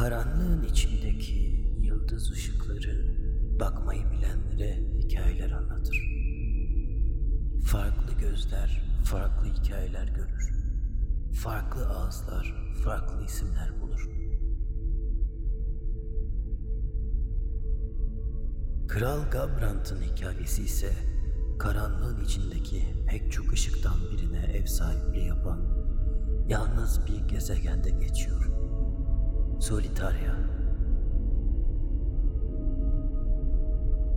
Karanlığın içindeki yıldız ışıkları bakmayı bilenlere hikayeler anlatır. Farklı gözler farklı hikayeler görür. Farklı ağızlar farklı isimler bulur. Kral Gabrant'ın hikayesi ise karanlığın içindeki pek çok ışıktan birine ev sahipliği yapan yalnız bir gezegende geçiyor. Solitaria.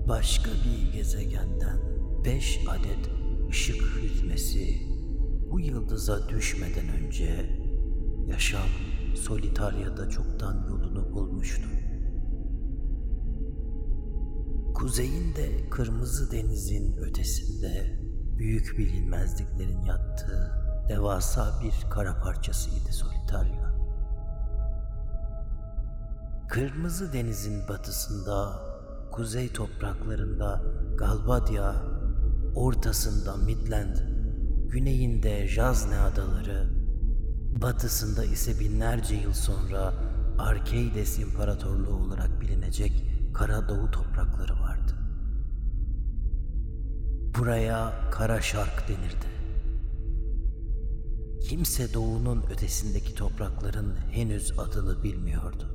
Başka bir gezegenden 5 adet ışık hüzmesi bu yıldıza düşmeden önce yaşam Solitaria'da çoktan yolunu bulmuştu. Kuzeyinde Kırmızı Deniz'in ötesinde büyük bilinmezliklerin yattığı devasa bir kara parçasıydı Solitaria. Kırmızı Deniz'in batısında, kuzey topraklarında Galbadia, ortasında Midland, güneyinde Jazne Adaları, batısında ise binlerce yıl sonra Arkeides İmparatorluğu olarak bilinecek Karadoğu toprakları vardı. Buraya Karaşark denirdi. Kimse doğunun ötesindeki toprakların henüz adını bilmiyordu.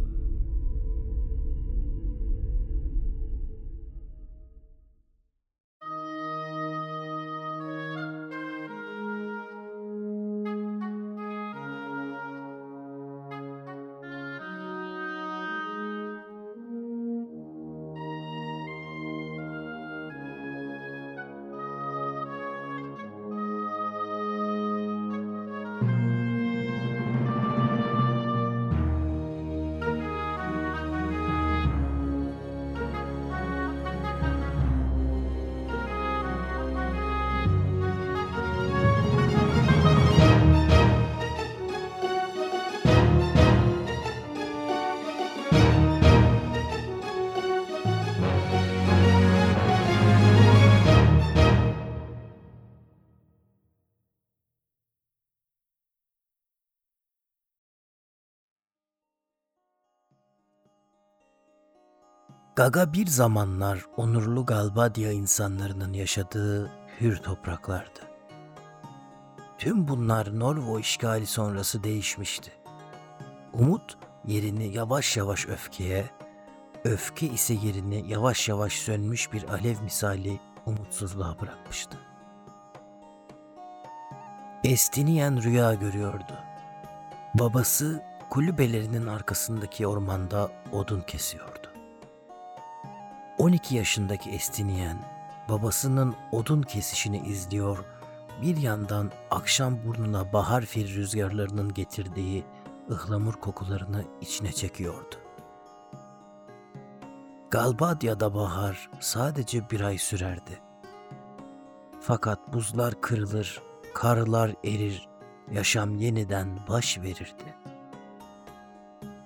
Gaga bir zamanlar onurlu Galbadia insanlarının yaşadığı hür topraklardı. Tüm bunlar Norveç işgali sonrası değişmişti. Umut yerini yavaş yavaş öfkeye, öfke ise yerini yavaş yavaş sönmüş bir alev misali umutsuzluğa bırakmıştı. Estinien rüya görüyordu. Babası kulübelerinin arkasındaki ormanda odun kesiyordu. 12 yaşındaki Estinien, babasının odun kesişini izliyor, bir yandan akşam burnuna bahar fil rüzgarlarının getirdiği ıhlamur kokularını içine çekiyordu. Galbadia'da bahar sadece bir ay sürerdi. Fakat buzlar kırılır, karlar erir, yaşam yeniden baş verirdi.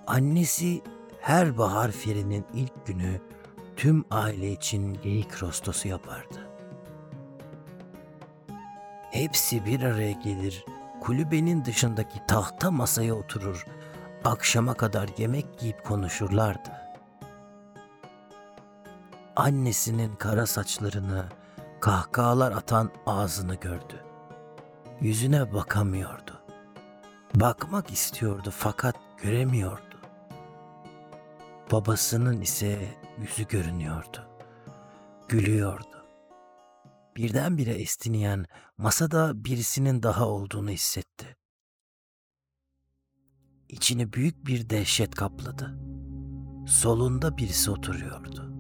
Annesi her bahar filinin ilk günü tüm aile için geyik rostosu yapardı. Hepsi bir araya gelir, kulübenin dışındaki tahta masaya oturur, akşama kadar yemek yiyip konuşurlardı. Annesinin kara saçlarını, kahkahalar atan ağzını gördü. Yüzüne bakamıyordu. Bakmak istiyordu fakat göremiyordu. Babasının ise yüzü görünüyordu. Gülüyordu. Birdenbire Estinien masada birisinin daha olduğunu hissetti. İçini büyük bir dehşet kapladı. Solunda birisi oturuyordu.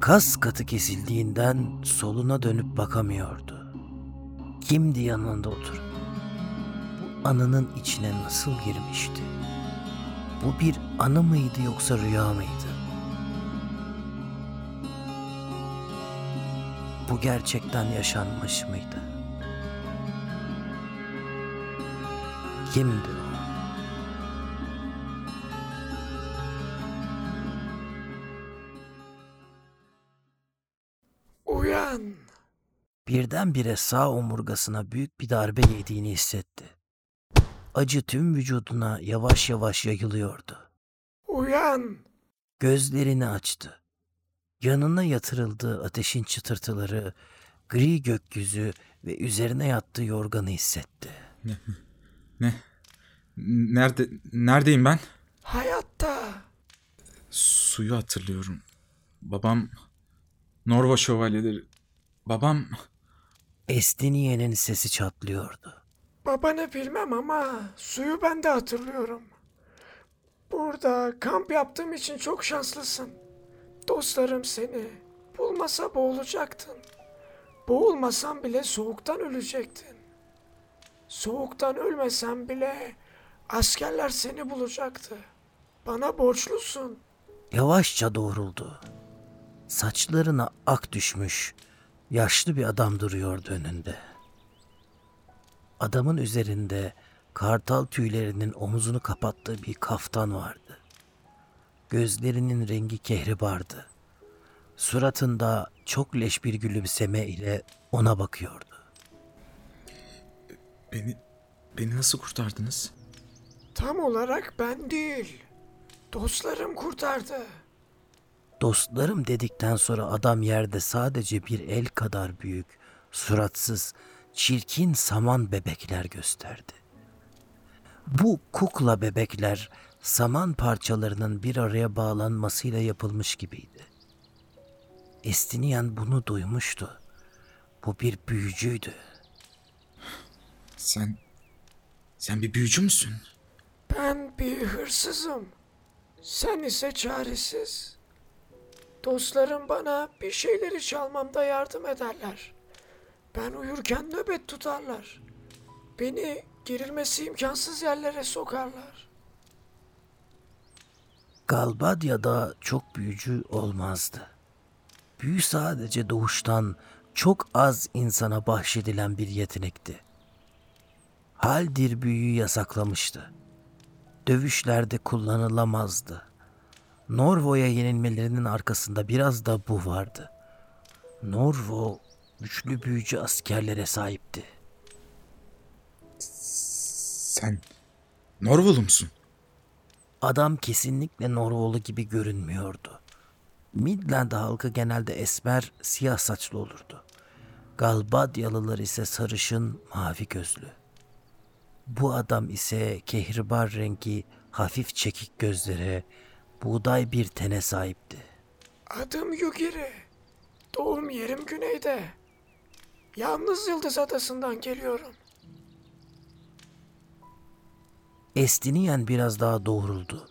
Kas katı kesildiğinden soluna dönüp bakamıyordu. Kimdi yanında oturan? Bu anının içine nasıl girmişti? Bu bir anı mıydı yoksa rüya mıydı? Bu gerçekten yaşanmış mıydı? Kimdi o? Uyan! Birdenbire sağ omurgasına büyük bir darbe yediğini hissetti. Acı tüm vücuduna yavaş yavaş yayılıyordu. Uyan! Gözlerini açtı. Yanına yatırıldığı ateşin çıtırtıları, gri gökyüzü ve üzerine yattığı yorganı hissetti. Ne? Neredeyim ben? Hayatta. Suyu hatırlıyorum. Babam Norveç şövalyeleri. Babam... Estiniye'nin sesi çatlıyordu. Babanı bilmem ama suyu ben de hatırlıyorum. Burada kamp yaptığım için çok şanslısın. Dostlarım seni bulmasa boğulacaktın. Boğulmasan bile soğuktan ölecektin. Soğuktan ölmesen bile askerler seni bulacaktı. Bana borçlusun. Yavaşça doğruldu. Saçlarına ak düşmüş, yaşlı bir adam duruyordu önünde. Adamın üzerinde kartal tüylerinin omuzunu kapattığı bir kaftan vardı. Gözlerinin rengi kehribardı. Suratında çok leş bir gülümseme ile ona bakıyordu. Beni nasıl kurtardınız? Tam olarak ben değil. Dostlarım kurtardı. Dostlarım dedikten sonra adam yerde sadece bir el kadar büyük, suratsız, çirkin saman bebekler gösterdi. Bu kukla bebekler saman parçalarının bir araya bağlanmasıyla yapılmış gibiydi. Estinien bunu duymuştu. Bu bir büyücüydü. Sen bir büyücü müsün? Ben bir hırsızım. Sen ise çaresiz. Dostlarım bana bir şeyleri çalmamda yardım ederler. Ben uyurken nöbet tutarlar. Beni girilmesi imkansız yerlere sokarlar. Galbadia'da çok büyücü olmazdı. Büyü sadece doğuştan çok az insana bahşedilen bir yetenekti. Haldir büyüyü yasaklamıştı. Dövüşlerde kullanılamazdı. Norvo'ya yenilmelerinin arkasında biraz da bu vardı. Norvo güçlü büyücü askerlere sahipti. Sen Norvo'lu musun? Adam kesinlikle Norvo'lu gibi görünmüyordu. Midland halkı genelde esmer, siyah saçlı olurdu. Galbadyalılar ise sarışın, mavi gözlü. Bu adam ise kehribar rengi, hafif çekik gözlere, buğday bir tene sahipti. Adım Yugiri. Doğum yerim güneyde. Yalnız Yıldız Adası'ndan geliyorum. Estinien biraz daha doğruldu.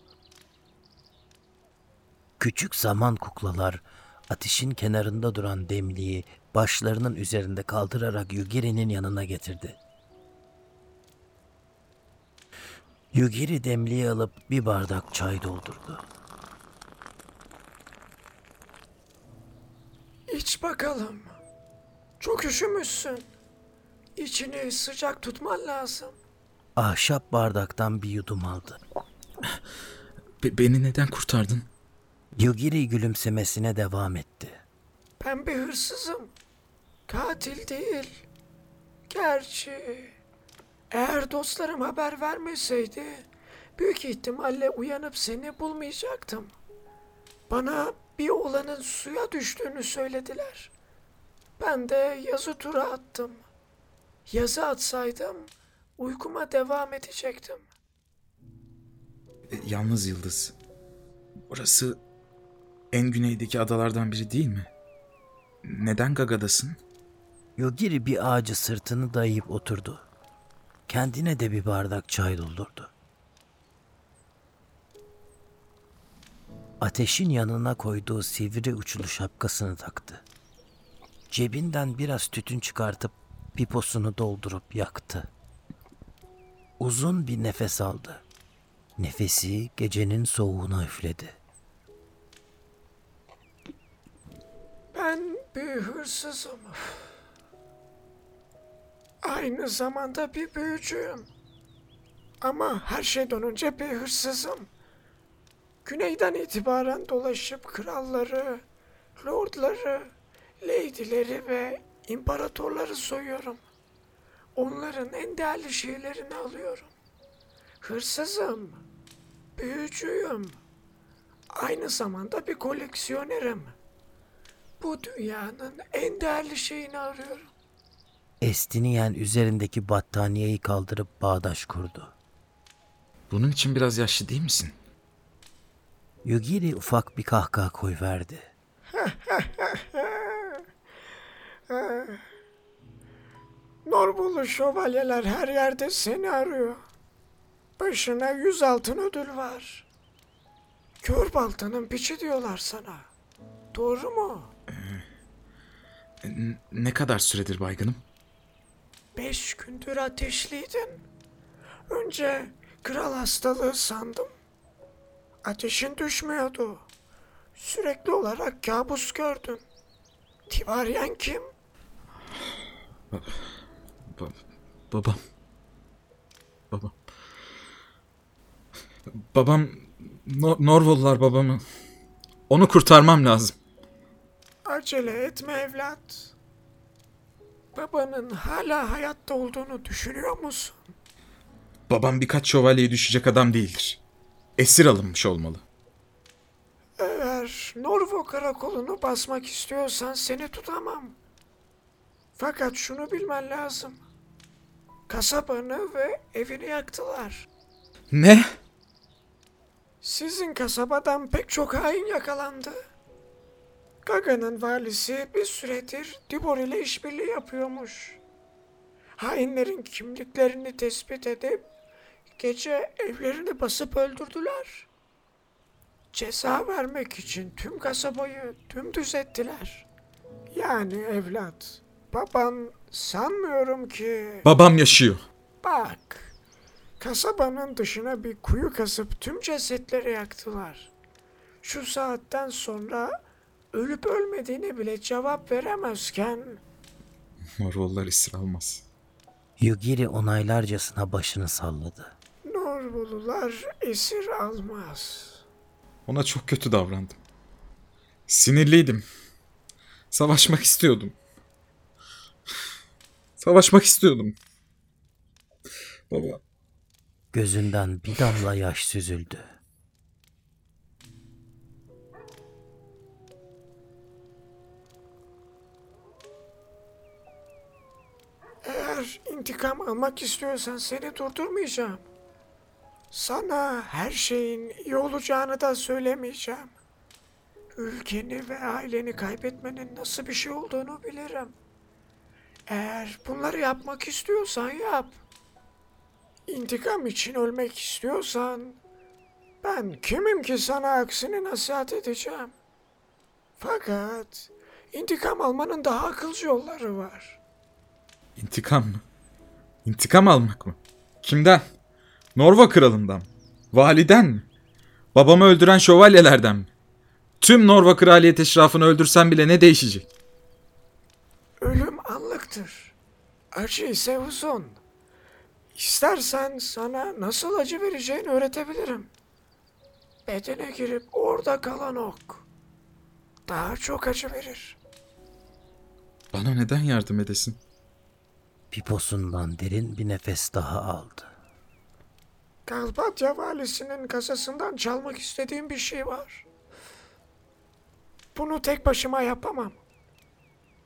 Küçük saman kuklalar ateşin kenarında duran demliği başlarının üzerinde kaldırarak Yugiri'nin yanına getirdi. Yugiri demliği alıp bir bardak çay doldurdu. İç bakalım. Çok üşümüşsün. İçini sıcak tutman lazım. Ahşap bardaktan bir yudum aldı. Beni neden kurtardın? Yugiri gülümsemesine devam etti. Ben bir hırsızım. Katil değil. Gerçi... Eğer dostlarım haber vermeseydi, büyük ihtimalle uyanıp seni bulmayacaktım. Bana bir olanın suya düştüğünü söylediler. Ben de yazı tura attım. Yazı atsaydım, uykuma devam edecektim. Yalnız Yıldız, orası en güneydeki adalardan biri değil mi? Neden Gaga'dasın? Yogiri bir ağacı sırtını dayayıp oturdu. Kendine de bir bardak çay doldurdu. Ateşin yanına koyduğu sivri uçlu şapkasını taktı. Cebinden biraz tütün çıkartıp piposunu doldurup yaktı. Uzun bir nefes aldı. Nefesi gecenin soğuğuna üfledi. Ben bir hırsızım. Aynı zamanda bir büyücüyüm. Ama her şeyden önce bir hırsızım. Güneyden itibaren dolaşıp kralları, lordları, leydileri ve imparatorları soyuyorum. Onların en değerli şeylerini alıyorum. Hırsızım, büyücüyüm, aynı zamanda bir koleksiyonerim. Bu dünyanın en değerli şeyini arıyorum. Estinien üzerindeki battaniyeyi kaldırıp bağdaş kurdu. Bunun için biraz yaşlı değil misin? Yugiri ufak bir kahkaha koyverdi. Nurbul'lu şövalyeler her yerde seni arıyor. Başına 100 altın ödül var. Kör baltanın piçi diyorlar sana. Doğru mu? Ne kadar süredir baygınım? 5 gündür ateşliydin. Önce kral hastalığı sandım. Ateşin düşmüyordu. Sürekli olarak kabus gördün. Tivaryen kim? Babam. Babam, Norvullar babamı. Onu kurtarmam lazım. Acele etme evlat. Babanın hala hayatta olduğunu düşünüyor musun? Babam birkaç şövalyeye düşecek adam değildir. Esir alınmış olmalı. Eğer Norvo karakolunu basmak istiyorsan seni tutamam. Fakat şunu bilmen lazım. Kasabanı ve evini yaktılar. Ne? Sizin kasabadan pek çok hain yakalandı. Gaga'nın valisi bir süredir Dibor ile işbirliği yapıyormuş. Hainlerin kimliklerini tespit edip gece evlerini basıp öldürdüler. Ceza vermek için tüm kasabayı dümdüz ettiler. Yani evlat, baban sanmıyorum ki... Babam yaşıyor. Bak... Kasabanın dışına bir kuyu kazıp tüm cesetleri yaktılar. Şu saatten sonra ölüp ölmediğine bile cevap veremezken... Norvullar esir almaz. Yugiri onaylarcasına başını salladı. Norvullar esir almaz. Ona çok kötü davrandım. Sinirliydim. Savaşmak istiyordum. Baba... Gözünden bir damla yaş süzüldü. Eğer intikam almak istiyorsan seni durdurmayacağım. Sana her şeyin iyi olacağını da söylemeyeceğim. Ülkeni ve aileni kaybetmenin nasıl bir şey olduğunu bilirim. Eğer bunları yapmak istiyorsan yap. İntikam için ölmek istiyorsan, ben kimim ki sana aksini nasihat edeceğim. Fakat intikam almanın daha akılcı yolları var. İntikam mı? İntikam almak mı? Kimden? Norva kralından mı? Validen mi? Babamı öldüren şövalyelerden mi? Tüm Norva kraliyet eşrafını öldürsen bile ne değişecek? Ölüm anlıktır. Acı ise uzun. İstersen sana nasıl acı vereceğini öğretebilirim. Bedene girip orada kalan ok daha çok acı verir. Bana neden yardım edesin? Piposundan derin bir nefes daha aldı. Galbadia valisinin kasasından çalmak istediğim bir şey var. Bunu tek başıma yapamam.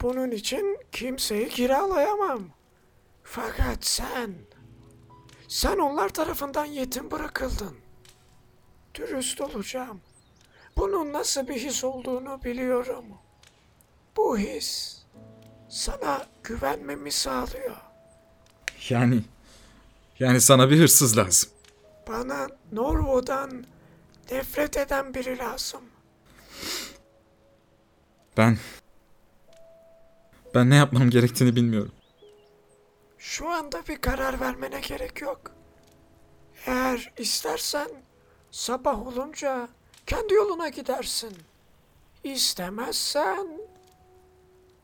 Bunun için kimseyi kiralayamam. Fakat sen onlar tarafından yetim bırakıldın. Dürüst olacağım. Bunun nasıl bir his olduğunu biliyorum. Bu his sana güvenmemi sağlıyor. Yani sana bir hırsız lazım. Bana Norvo'dan nefret eden biri lazım. Ben ne yapmam gerektiğini bilmiyorum. Şu anda bir karar vermene gerek yok. Eğer istersen sabah olunca kendi yoluna gidersin. İstemezsen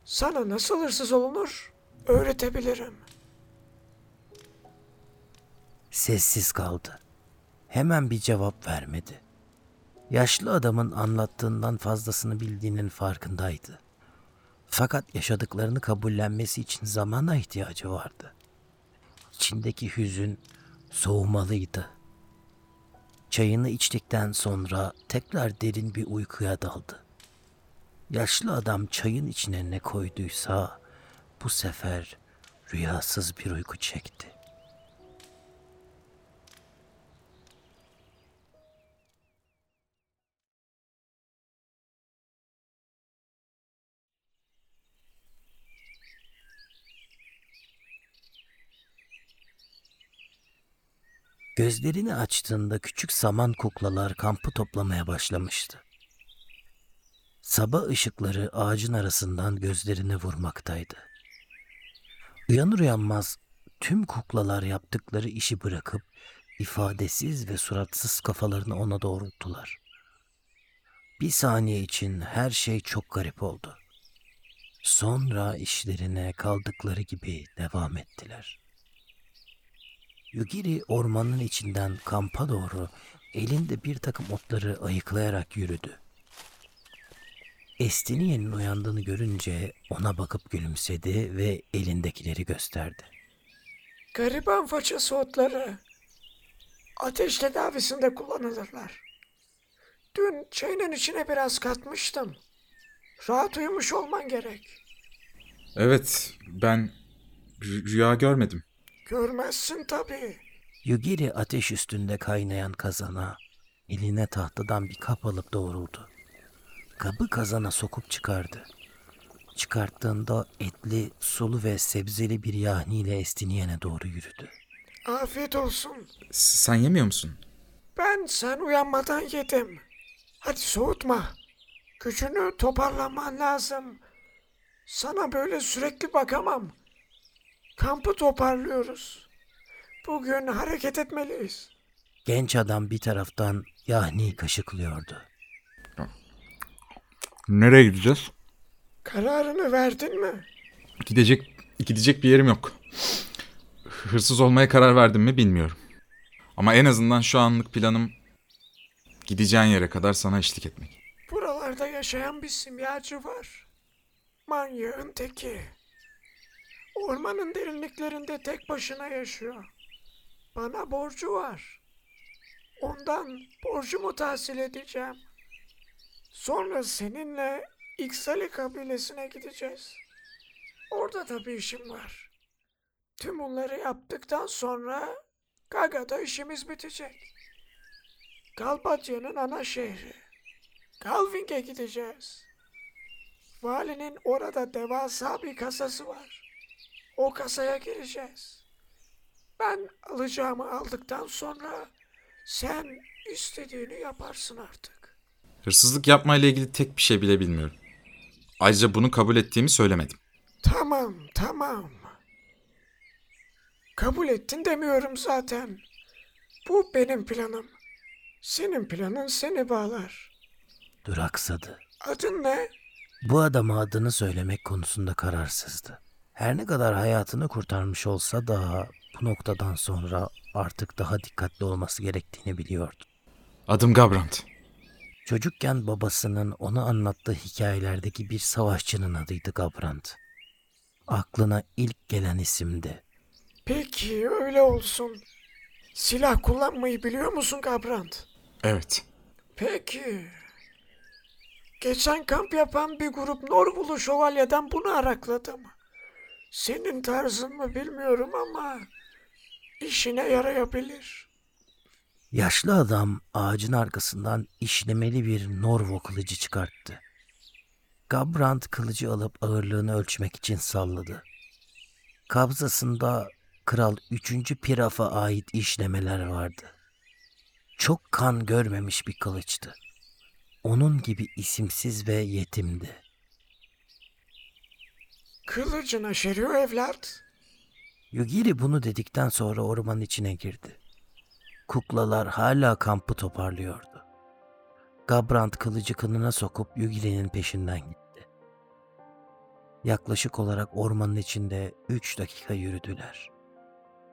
sana nasıl hırsız olunur öğretebilirim. Sessiz kaldı. Hemen bir cevap vermedi. Yaşlı adamın anlattığından fazlasını bildiğinin farkındaydı. Fakat yaşadıklarını kabullenmesi için zamana ihtiyacı vardı. İçindeki hüzün soğumalıydı. Çayını içtikten sonra tekrar derin bir uykuya daldı. Yaşlı adam çayın içine ne koyduysa bu sefer rüyasız bir uyku çekti. Gözlerini açtığında küçük saman kuklalar kampı toplamaya başlamıştı. Sabah ışıkları ağacın arasından gözlerine vurmaktaydı. Uyanır uyanmaz tüm kuklalar yaptıkları işi bırakıp ifadesiz ve suratsız kafalarını ona doğrulttular. Bir saniye için her şey çok garip oldu. Sonra işlerine kaldıkları gibi devam ettiler. Yugiri ormanın içinden kampa doğru elinde bir takım otları ayıklayarak yürüdü. Estiniye'nin uyandığını görünce ona bakıp gülümsedi ve elindekileri gösterdi. Gariban façası otları. Ateş tedavisinde kullanılırlar. Dün çayının içine biraz katmıştım. Rahat uyumuş olman gerek. Evet, ben rüya görmedim. Görmezsin tabii. Yugiri ateş üstünde kaynayan kazana, eline tahtadan bir kap alıp doğruldu. Kabı kazana sokup çıkardı. Çıkarttığında etli, sulu ve sebzeli bir yahniyle Estiniyen'e doğru yürüdü. Afiyet olsun. Sen yemiyor musun? Ben sen uyanmadan yedim. Hadi soğutma. Gücünü toparlaman lazım. Sana böyle sürekli bakamam. Kampı toparlıyoruz. Bugün hareket etmeliyiz. Genç adam bir taraftan yahniyi kaşıklıyordu. Nereye gideceğiz? Kararını verdin mi? Gidecek bir yerim yok. Hırsız olmaya karar verdim mi bilmiyorum. Ama en azından şu anlık planım gideceğin yere kadar sana eşlik etmek. Buralarda yaşayan bir simyacı var. Manyağın teki. Ormanın derinliklerinde tek başına yaşıyor. Bana borcu var. Ondan borcumu tahsil edeceğim. Sonra seninle İksali kabilesine gideceğiz. Orada da bir işim var. Tüm bunları yaptıktan sonra Gaga'da işimiz bitecek. Galbadia'nın ana şehri. Galvinge gideceğiz. Valinin orada devasa bir kasası var. O kasaya gireceğiz. Ben alacağımı aldıktan sonra sen istediğini yaparsın artık. Hırsızlık yapmayla ilgili tek bir şey bile bilmiyorum. Ayrıca bunu kabul ettiğimi söylemedim. Tamam. Kabul ettin demiyorum zaten. Bu benim planım. Senin planın seni bağlar. Duraksadı. Adın ne? Bu adama adını söylemek konusunda kararsızdı. Her ne kadar hayatını kurtarmış olsa da bu noktadan sonra artık daha dikkatli olması gerektiğini biliyordu. Adım Gabrant. Çocukken babasının ona anlattığı hikayelerdeki bir savaşçının adıydı Gabrant. Aklına ilk gelen isimdi. Peki öyle olsun. Silah kullanmayı biliyor musun Gabrant? Evet. Peki. Geçen kamp yapan bir grup Nurbul'u şövalyeden bunu arakladı mı? Senin tarzın mı bilmiyorum ama işine yarayabilir. Yaşlı adam ağacın arkasından işlemeli bir Norveç kılıcı çıkarttı. Gabrant kılıcı alıp ağırlığını ölçmek için salladı. Kabzasında Kral Üçüncü Piraf'a ait işlemeler vardı. Çok kan görmemiş bir kılıçtı. Onun gibi isimsiz ve yetimdi. Kılıcına şeriyor evlat. Yugiri bunu dedikten sonra ormanın içine girdi. Kuklalar hala kampı toparlıyordu. Gabrant kılıcı kınına sokup Yugiri'nin peşinden gitti. Yaklaşık olarak ormanın içinde 3 dakika yürüdüler.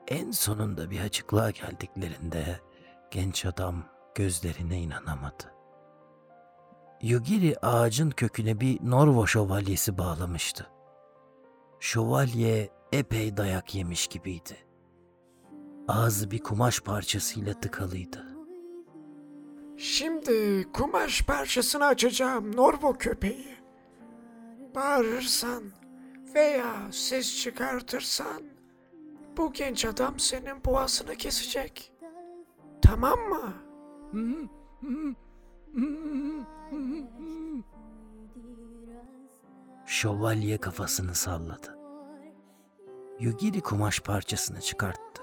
En sonunda bir açıklığa geldiklerinde genç adam gözlerine inanamadı. Yugiri ağacın köküne bir Norveç şövalyesi bağlamıştı. Şövalye epey dayak yemiş gibiydi. Ağzı bir kumaş parçasıyla tıkalıydı. Şimdi kumaş parçasını açacağım Norvo köpeği. Bağırırsan veya ses çıkartırsan bu genç adam senin boğazını kesecek. Tamam mı? Şövalye kafasını salladı. Yugiri kumaş parçasını çıkarttı.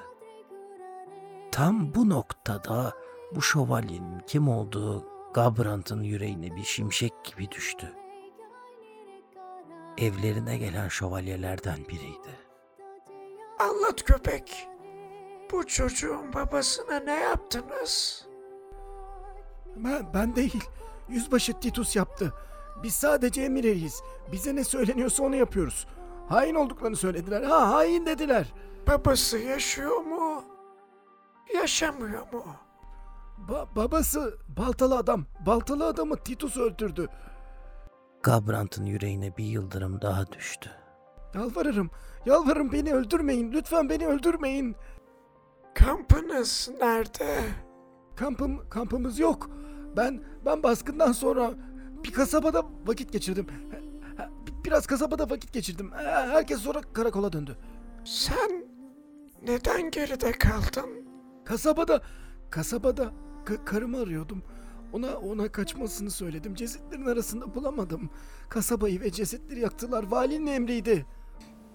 Tam bu noktada bu şövalyenin kim olduğu Gabrant'ın yüreğine bir şimşek gibi düştü. Evlerine gelen şövalyelerden biriydi. Anlat köpek. Bu çocuğun babasına ne yaptınız? Ben değil. Yüzbaşı Titus yaptı. Biz sadece emir eriyiz. Bize ne söyleniyorsa onu yapıyoruz. Hain olduklarını söylediler. Hain dediler. Babası yaşıyor mu? Yaşamıyor mu? Babası baltalı adam. Baltalı adamı Titus öldürdü. Gabrant'ın yüreğine bir yıldırım daha düştü. Yalvarırım. Yalvarırım beni öldürmeyin. Lütfen beni öldürmeyin. Kampınız nerede? Kampımız yok. Ben baskından sonra bir kasabada vakit geçirdim. Biraz kasabada vakit geçirdim. Herkes sonra karakola döndü. Sen neden geride kaldın? Kasabada karımı arıyordum. Ona kaçmasını söyledim. Cesetlerin arasında bulamadım. Kasabayı ve cesetleri yaktılar. Valinin emriydi.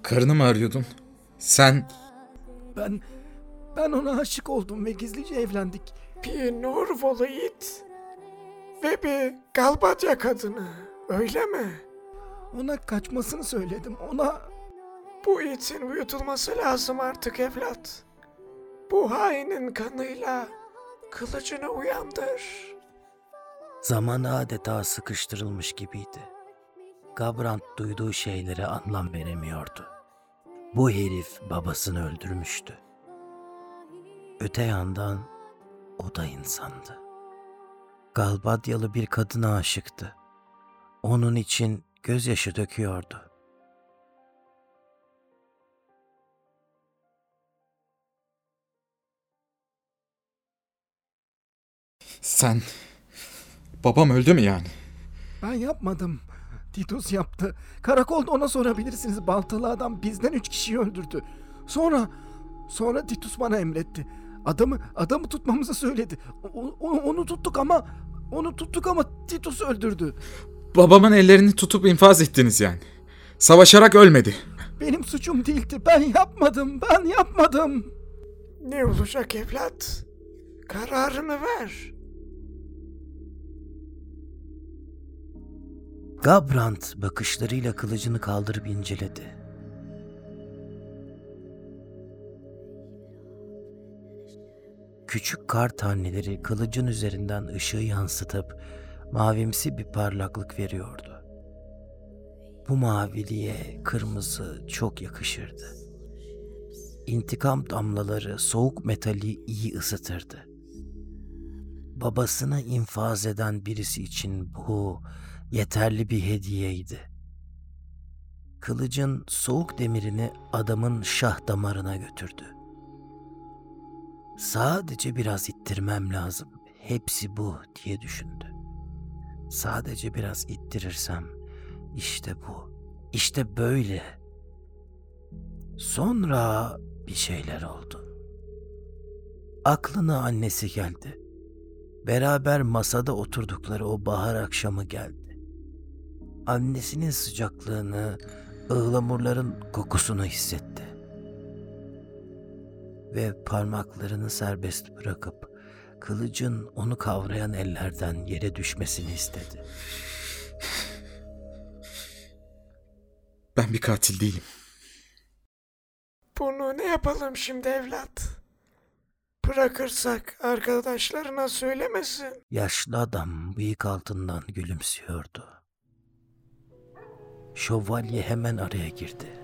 Karını mı arıyordun? Sen... Ben ona aşık oldum ve gizlice evlendik. Bir Norvolu it ve bir Galbadia kadını. Öyle mi? Ona kaçmasını söyledim. Ona... Bu itin uyutulması lazım artık evlat. Bu hainin kanıyla kılıcını uyandır. Zaman adeta sıkıştırılmış gibiydi. Gabrant duyduğu şeylere anlam veremiyordu. Bu herif babasını öldürmüştü. Öte yandan o da insandı. Galbadyalı bir kadına aşıktı. Onun için gözyaşı döküyordu. Sen... Babam öldü mü yani? Ben yapmadım. Titus yaptı. Karakolda ona sorabilirsiniz. Baltalı adam bizden 3 kişiyi öldürdü. Sonra Titus bana emretti. Adamı tutmamızı söyledi. Onu tuttuk ama Titus öldürdü. Babamın ellerini tutup infaz ettiniz yani. Savaşarak ölmedi. Benim suçum değildi. Ben yapmadım. Ne olacak evlat? Kararını ver. Gabrant bakışlarıyla kılıcını kaldırıp inceledi. Küçük kar taneleri kılıcın üzerinden ışığı yansıtıp mavimsi bir parlaklık veriyordu. Bu maviliğe kırmızı çok yakışırdı. İntikam damlaları soğuk metali iyi ısıtırdı. Babasını infaz eden birisi için bu yeterli bir hediyeydi. Kılıcın soğuk demirini adamın şah damarına götürdü. Sadece biraz ittirmem lazım. Hepsi bu diye düşündü. Sadece biraz ittirirsem işte bu. İşte böyle. Sonra bir şeyler oldu. Aklına annesi geldi. Beraber masada oturdukları o bahar akşamı geldi. Annesinin sıcaklığını, ıhlamurların kokusunu hissetti. Ve parmaklarını serbest bırakıp kılıcın onu kavrayan ellerden yere düşmesini istedi. Ben bir katil değilim. Bunu ne yapalım şimdi evlat? Bırakırsak arkadaşlarına söylemesin. Yaşlı adam bıyık altından gülümsüyordu. Şövalye hemen araya girdi.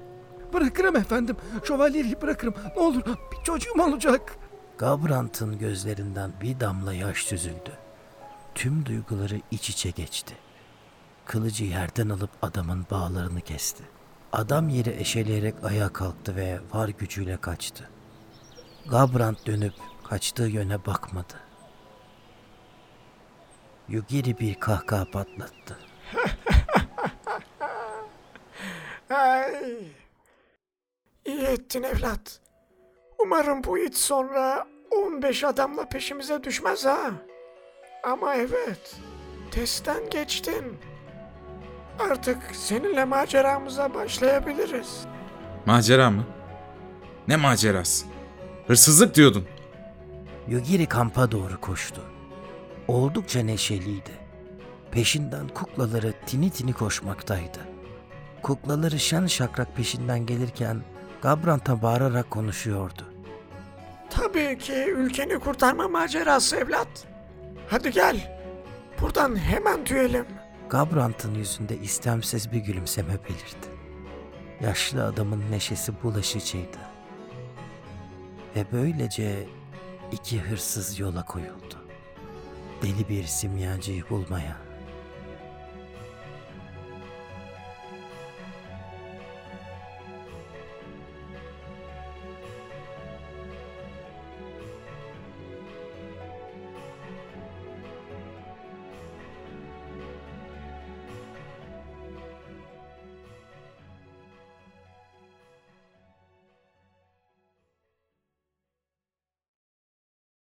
Bırakırım efendim. Şövalyeyi bırakırım. Ne olur bir çocuğum olacak. Gabrant'ın gözlerinden bir damla yaş süzüldü. Tüm duyguları iç içe geçti. Kılıcı yerden alıp adamın bağlarını kesti. Adam yeri eşeleyerek ayağa kalktı ve var gücüyle kaçtı. Gabrant dönüp kaçtığı yöne bakmadı. Yugiri bir kahkaha patlattı. Ay, iyi ettin evlat. Umarım bu it sonra 15 adamla peşimize düşmez ha. Ama evet, testten geçtin. Artık seninle maceramıza başlayabiliriz. Macera mı? Ne macerası? Hırsızlık diyordun. Yugiri kampa doğru koştu. Oldukça neşeliydi. Peşinden kuklaları tini tini koşmaktaydı. Kuklaları şen şakrak peşinden gelirken Gabrant'a bağırarak konuşuyordu. Tabii ki ülkeni kurtarma macerası evlat. Hadi gel, buradan hemen tüyelim. Gabrant'ın yüzünde istemsiz bir gülümseme belirdi. Yaşlı adamın neşesi bulaşıcıydı. Ve böylece iki hırsız yola koyuldu. Deli bir simyacıyı bulmaya.